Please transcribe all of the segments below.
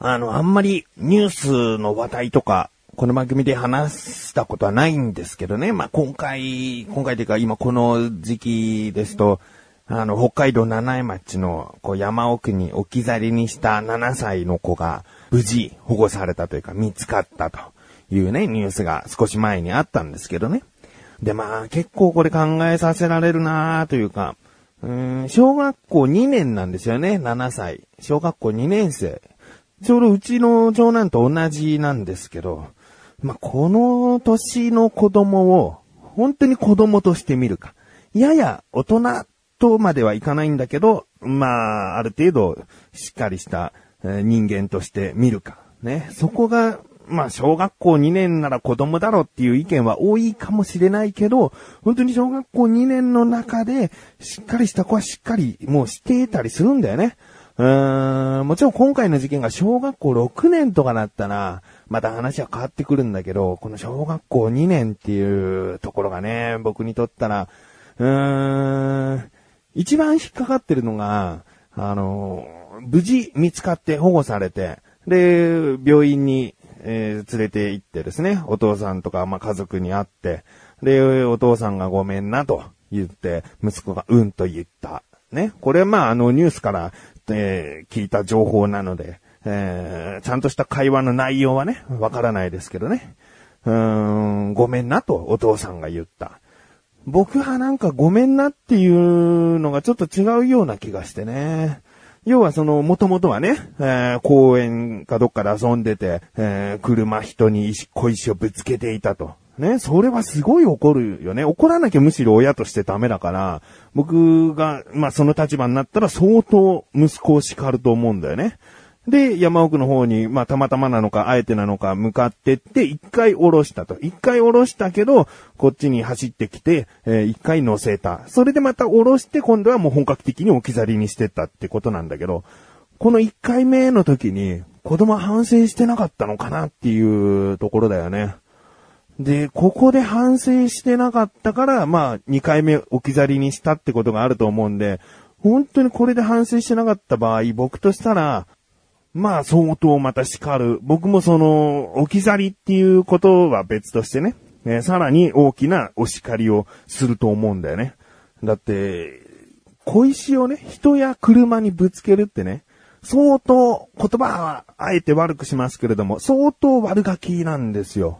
あんまりニュースの話題とか、この番組で話したことはないんですけどね。まあ、今回というか今この時期ですと、北海道七重町のこう山奥に置き去りにした7歳の子が無事保護されたというか見つかったというね、ニュースが少し前にあったんですけどね。で、まあ、結構これ考えさせられるなというか、小学校2年なんですよね、7歳。小学校2年生。ちょうどうちの長男と同じなんですけど、まあ、この年の子供を本当に子供として見るか、やや大人とまではいかないんだけど、まあ、ある程度しっかりした人間として見るかね。そこがまあ、小学校2年なら子供だろっていう意見は多いかもしれないけど、本当に小学校2年の中でしっかりした子はしっかりもうしていたりするんだよね。もちろん今回の事件が小学校6年とかだったらまた話は変わってくるんだけど、この小学校2年っていうところがね、僕にとったら一番引っかかってるのが、無事見つかって保護されて、で病院に連れて行ってですね、お父さんとか、まあ、家族に会って、でお父さんがごめんなと言って息子がうんと言ったね。これはまあ、ニュースから聞いた情報なので、ちゃんとした会話の内容はね、わからないですけどね。ごめんなとお父さんが言った。僕はなんかごめんなっていうのがちょっと違うような気がしてね。要はその、もともとはね、公園かどっかで遊んでて、車人に小石をぶつけていたと。ね、それはすごい怒るよね。怒らなきゃむしろ親としてダメだから、僕が、まあ、その立場になったら相当息子を叱ると思うんだよね。で、山奥の方に、まあ、たまたまなのか、あえてなのか、向かってって、一回降ろしたと。一回降ろしたけど、こっちに走ってきて、一回乗せた。それでまた降ろして、今度はもう本格的に置き去りにしてったってことなんだけど、この一回目の時に、子供は反省してなかったのかなっていうところだよね。で、ここで反省してなかったから、まあ、2回目置き去りにしたってことがあると思うんで、本当にこれで反省してなかった場合、僕としたら、まあ、相当また叱る。僕もその、置き去りっていうことは別としてね、さらに大きなお叱りをすると思うんだよね。だって、小石をね、人や車にぶつけるってね、相当、言葉はあえて悪くしますけれども、相当悪ガキなんですよ。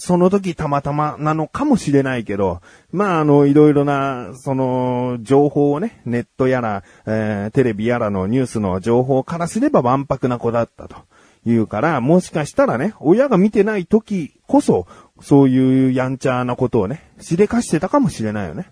その時たまたまなのかもしれないけど、まあ、いろいろな、その、情報をね、ネットやら、テレビやらのニュースの情報からすればわんぱくな子だったというから、もしかしたらね、親が見てない時こそ、そういうやんちゃなことをね、しでかしてたかもしれないよね。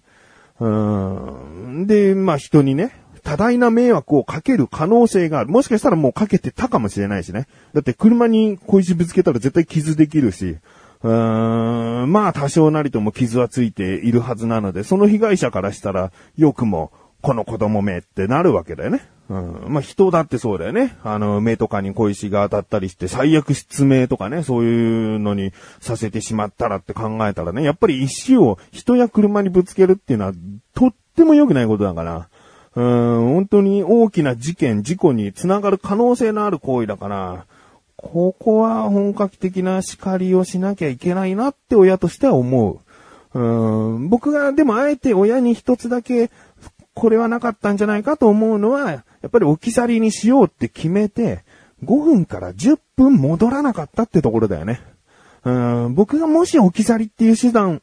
で、まあ、人にね、多大な迷惑をかける可能性がある。もしかしたらもうかけてたかもしれないしね。だって車に小石ぶつけたら絶対傷できるし、まあ多少なりとも傷はついているはずなので、その被害者からしたらよくもこの子供めってなるわけだよね。まあ人だってそうだよね。目とかに小石が当たったりして最悪失明とかね、そういうのにさせてしまったらって考えたらね、やっぱり石を人や車にぶつけるっていうのはとっても良くないことだから。本当に大きな事故につながる可能性のある行為だから、ここは本格的な叱りをしなきゃいけないなって親としては思う。僕がでもあえて親に一つだけこれはなかったんじゃないかと思うのは、やっぱり置き去りにしようって決めて、5分から10分戻らなかったってところだよね。僕がもし置き去りって手段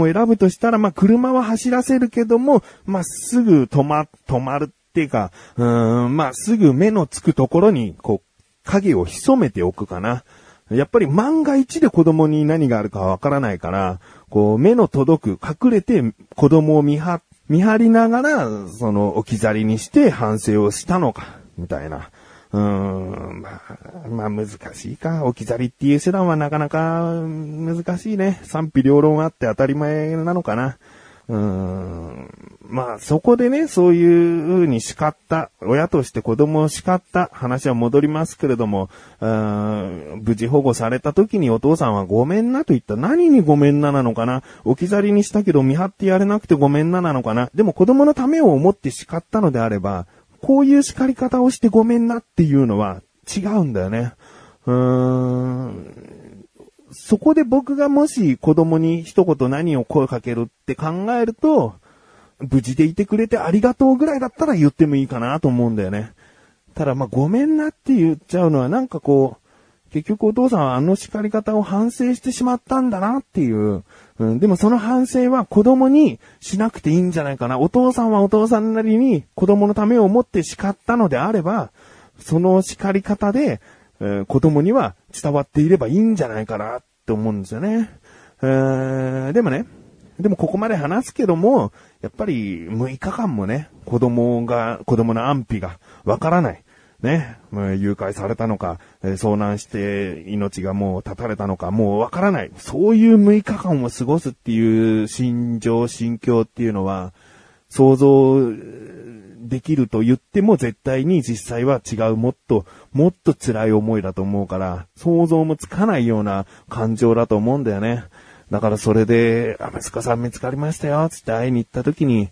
を選ぶとしたら、まあ、車は走らせるけども、まあ、すぐ止まるっていうか、まあ、すぐ目のつくところに、こう、影を潜めておくかな。やっぱり万が一で子供に何があるかわからないから、こう、目の届く、隠れて子供を見張りながら、その、置き去りにして反省をしたのか、みたいな。まあ難しいか。置き去りっていう手段はなかなか難しいね。賛否両論あって当たり前なのかな。まあそこでね、そういう風に叱った、親として子供を叱った話は戻りますけれども、無事保護された時にお父さんはごめんなと言った。何にごめんななのかな。置き去りにしたけど見張ってやれなくてごめんななのかな。でも子供のためを思って叱ったのであれば、こういう叱り方をしてごめんなっていうのは違うんだよね。そこで僕がもし子供に一言何を声かけるって考えると、無事でいてくれてありがとうぐらいだったら言ってもいいかなと思うんだよね。ただまあごめんなって言っちゃうのはなんかこう、結局お父さんはあの叱り方を反省してしまったんだなっていう。でもその反省は子供にしなくていいんじゃないかな。お父さんはお父さんなりに子供のためを思って叱ったのであれば、その叱り方で、子供には伝わっていればいいんじゃないかなって思うんですよね。でもここまで話すけども、やっぱり6日間もね、子供の安否がわからない。ね、誘拐されたのか、遭難して命がもう絶たれたのか、もうわからない。そういう6日間を過ごすっていう心境っていうのは、想像できると言っても絶対に実際は違う、もっと辛い思いだと思うから、想像もつかないような感情だと思うんだよね。だからそれで、息子さん見つかりましたよ、つって会いに行った時に、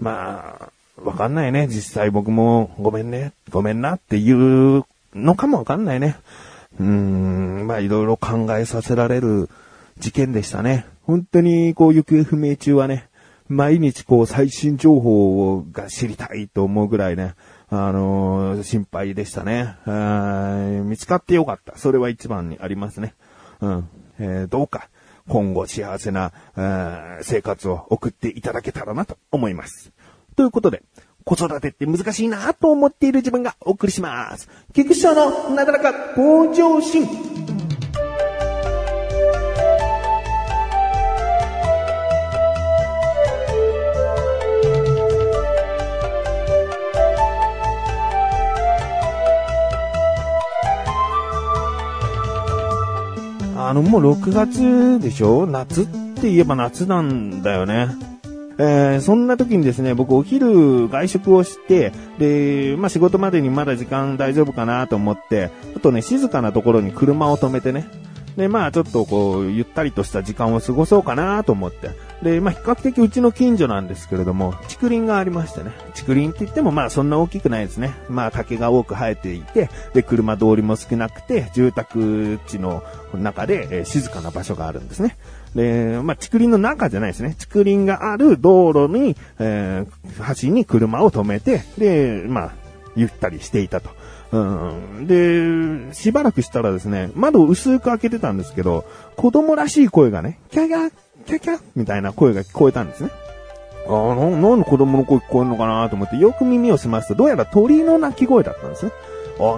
まあ、わかんないね。実際僕もごめんなっていうのかもわかんないね。まあいろいろ考えさせられる事件でしたね。本当にこう行方不明中はね、毎日こう最新情報が知りたいと思うぐらいね、心配でしたね。見つかってよかった。それは一番にありますね。どうか今後幸せな生活を送っていただけたらなと思います。ということで、子育てって難しいなと思っている自分がお送りします。菊池翔のなだらか向上心。もう6月でしょ？夏って言えば夏なんだよね。そんな時にですね、僕お昼外食をして、で、仕事までにまだ時間大丈夫かなと思って、あとね、静かなところに車を止めてね、で、ちょっとこう、ゆったりとした時間を過ごそうかなと思って、で、比較的うちの近所なんですけれども、竹林がありましてね、竹林って言ってもそんな大きくないですね。竹が多く生えていて、で、車通りも少なくて、住宅地の中で、静かな場所があるんですね。で、竹林の中じゃないですね。竹林がある道路に、端に車を止めて、で、ゆったりしていたと。で、しばらくしたらですね、窓を薄く開けてたんですけど、子供らしい声がね、キャキャ、キャキャ、みたいな声が聞こえたんですね。なんで子供の声聞こえるのかなと思って、よく耳を澄ますと、どうやら鳥の鳴き声だったんですね。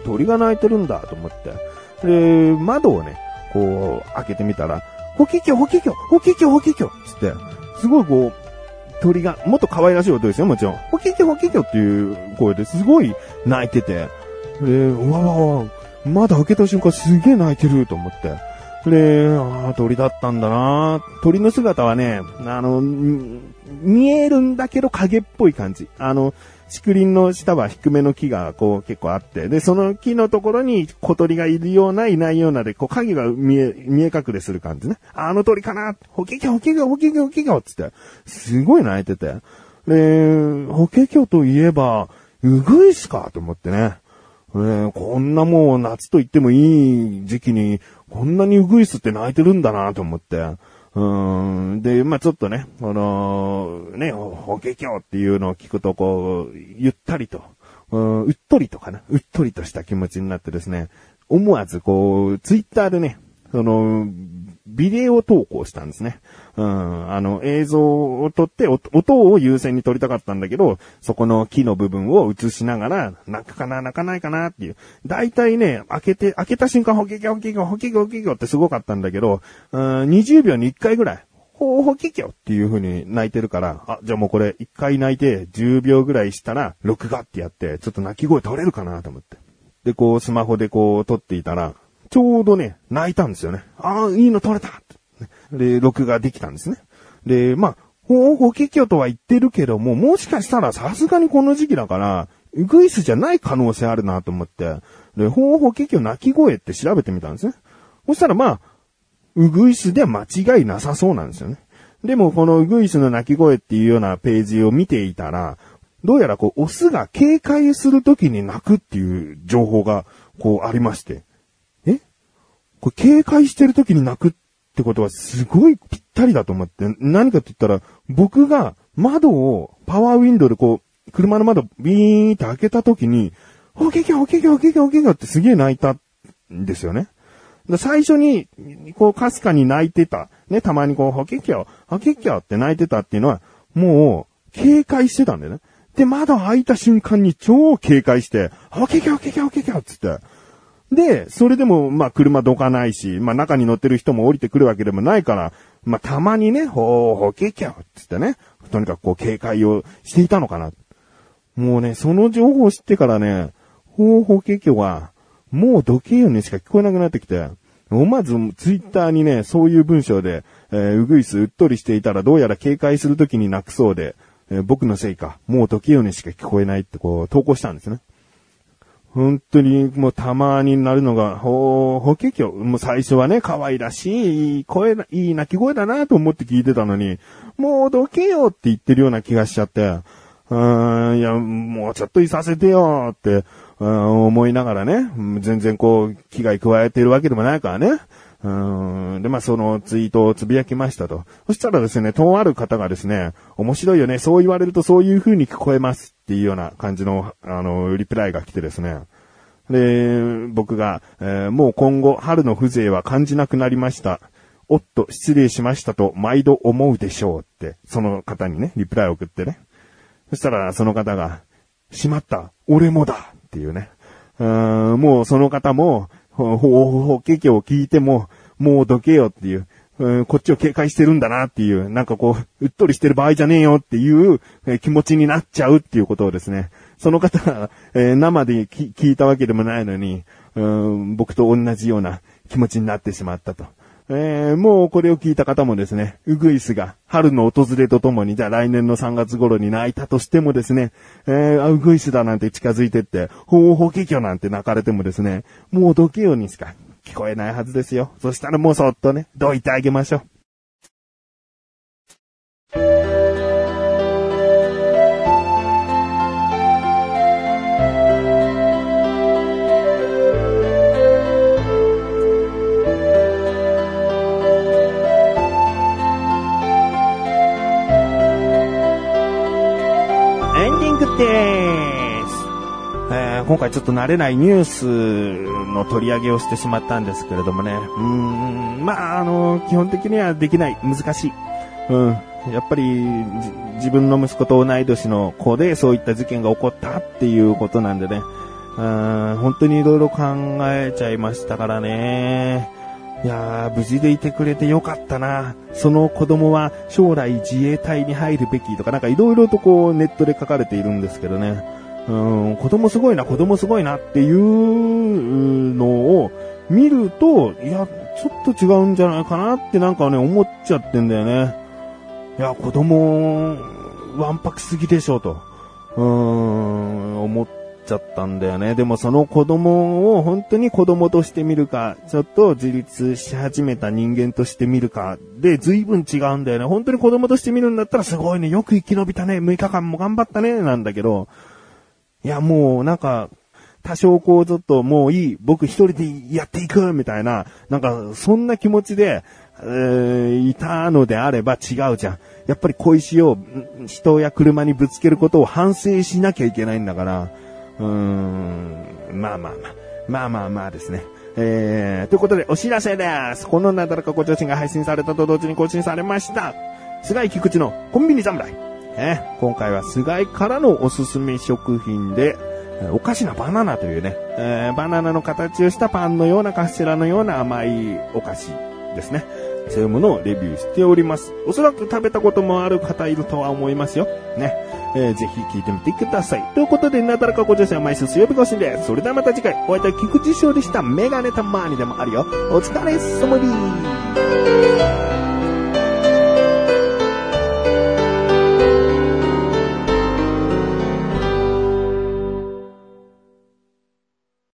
鳥が鳴いてるんだと思って。で、窓をね、こう、開けてみたら、ほききょつって、すごいこう、鳥が、もっと可愛らしい音ですよ、もちろん。ほききょほききょっていう声ですごい鳴いてて、うわわわ、窓開けた瞬間すげえ泣いてると思って。鳥だったんだな。鳥の姿はね、見えるんだけど影っぽい感じ。竹林の下は低めの木がこう結構あって、で、その木のところに小鳥がいるようないないようなで、こう影が見え隠れする感じね。鳥かな、ほけきょほけきょほけきょほけきょつって、すごい泣いてて。ほけきょといえば、うぐいすかと思ってね。こんなもう夏と言ってもいい時期に、こんなにウグイスって鳴いてるんだなと思って。で、ちょっとね、ほけきょうっていうのを聞くと、こう、ゆったりと、うっとりとかな、うっとりとした気持ちになってですね、思わずこう、ツイッターでね、ビデオ投稿したんですね。映像を撮って、音を優先に撮りたかったんだけど、そこの木の部分を映しながら、泣くかな、泣かないかなっていう。大体ね、開けた瞬間、ほけきょほけきょほけきょほけきょってすごかったんだけど、20秒に1回ぐらい、ほけきょっていう風に泣いてるから、じゃあもうこれ1回泣いて10秒ぐらいしたら、録画ってやって、ちょっと泣き声取れるかなと思って。で、こう、スマホでこう、撮っていたら、ちょうどね、泣いたんですよね。いいの撮れた。で、録画できたんですね。で、ほけきょとは言ってるけども、もしかしたらさすがにこの時期だから、ウグイスじゃない可能性あるなと思って、で、ほけきょ鳴き声って調べてみたんですね。そしたらウグイスでは間違いなさそうなんですよね。でもこのウグイスの鳴き声っていうようなページを見ていたら、どうやらこう、オスが警戒するときに鳴くっていう情報が、こうありまして。これ警戒してるときに鳴くってことはすごいぴったりだと思って。何かって言ったら、僕が窓をパワーウィンドウでこう、車の窓ビーンって開けたときに、おけけおけけおけけおけけってすげえ泣いたんですよね。最初に、こう、かすかに泣いてた。ね、たまにこう、おけけお、おけけおって泣いてたっていうのは、もう、警戒してたんだよね。で、窓開いた瞬間に超警戒して、おけけおけけおけけおって言って、で、それでも、まあ、車どかないし、まあ、中に乗ってる人も降りてくるわけでもないから、まあ、たまにね、ほけきゃつってね、とにかくこう、警戒をしていたのかな。もうね、その情報を知ってからね、ほけきゃは、もうどけよねしか聞こえなくなってきて、思わずツイッターにね、そういう文章で、うぐいすうっとりしていたら、どうやら警戒するときに泣くそうで、僕のせいか、もうどけよねしか聞こえないってこう、投稿したんですね。本当にもうたまになるのが、ほけきょ、もう最初はね、可愛らしい声、いい鳴き声だなと思って聞いてたのに、もうどけよって言ってるような気がしちゃって、いや、もうちょっといさせてよって、思いながらね、全然こう、危害加えてるわけでもないからね。で、まあ、そのツイートをつぶやきましたと。そしたらですね、とある方がですね、面白いよね、そう言われるとそういう風に聞こえますっていうような感じの、リプライが来てですね。で、僕が、もう今後、春の風情は感じなくなりました。おっと、失礼しましたと、毎度思うでしょうって、その方にね、リプライを送ってね。そしたら、その方が、しまった、俺もだっていうね。もうその方も、ほけけを聞いても、もうどけよっていう、こっちを警戒してるんだなっていう、なんかこう、うっとりしてる場合じゃねえよっていう、気持ちになっちゃうっていうことをですね、その方が、生で聞いたわけでもないのに、僕と同じような気持ちになってしまったと。もうこれを聞いた方もですね、うぐいすが春の訪れとともに、じゃあ来年の3月頃に泣いたとしてもですね、うぐいすだなんて近づいてって、ほけきょなんて泣かれてもですね、もうどけよにしか聞こえないはずですよ。そしたらもうそっとね、どいてあげましょう。今回ちょっと慣れないニュースの取り上げをしてしまったんですけれどもね。まあ、基本的にはできない。難しい。やっぱり、自分の息子と同い年の子でそういった事件が起こったっていうことなんでね。本当にいろいろ考えちゃいましたからね。いやー、無事でいてくれてよかったな。その子供は将来自衛隊に入るべきとか、なんかいろいろとこうネットで書かれているんですけどね。子供すごいな、子供すごいなっていうのを見ると、いや、ちょっと違うんじゃないかなってなんかね、思っちゃってんだよね。いや、子供、わんぱくすぎでしょ、と。思っちゃったんだよね。でもその子供を本当に子供として見るか、ちょっと自立し始めた人間として見るかで随分違うんだよね。本当に子供として見るんだったらすごいね、よく生き延びたね、6日間も頑張ったね、なんだけど、いやもうなんか多少こうちょっともういい、僕一人でやっていくみたいな、なんかそんな気持ちで、いたのであれば違うじゃん。やっぱり小石を人や車にぶつけることを反省しなきゃいけないんだから、まあですね。ということでお知らせです。このなだらかご調子が配信されたと同時に更新されました。菅井菊池のコンビニ侍。今回は菅井からのおすすめ食品で、おかしなバナナというね、バナナの形をしたパンのようなカステラのような甘いお菓子ですね。そういうものをレビューしております。おそらく食べたこともある方いるとは思いますよ。ね。ぜひ聞いてみてください。ということで、なだらかご調子は毎週水曜日更新です。それではまた次回、お会いいた菊池翔でした。メガネたまーにでもあるよ。お疲れ様です。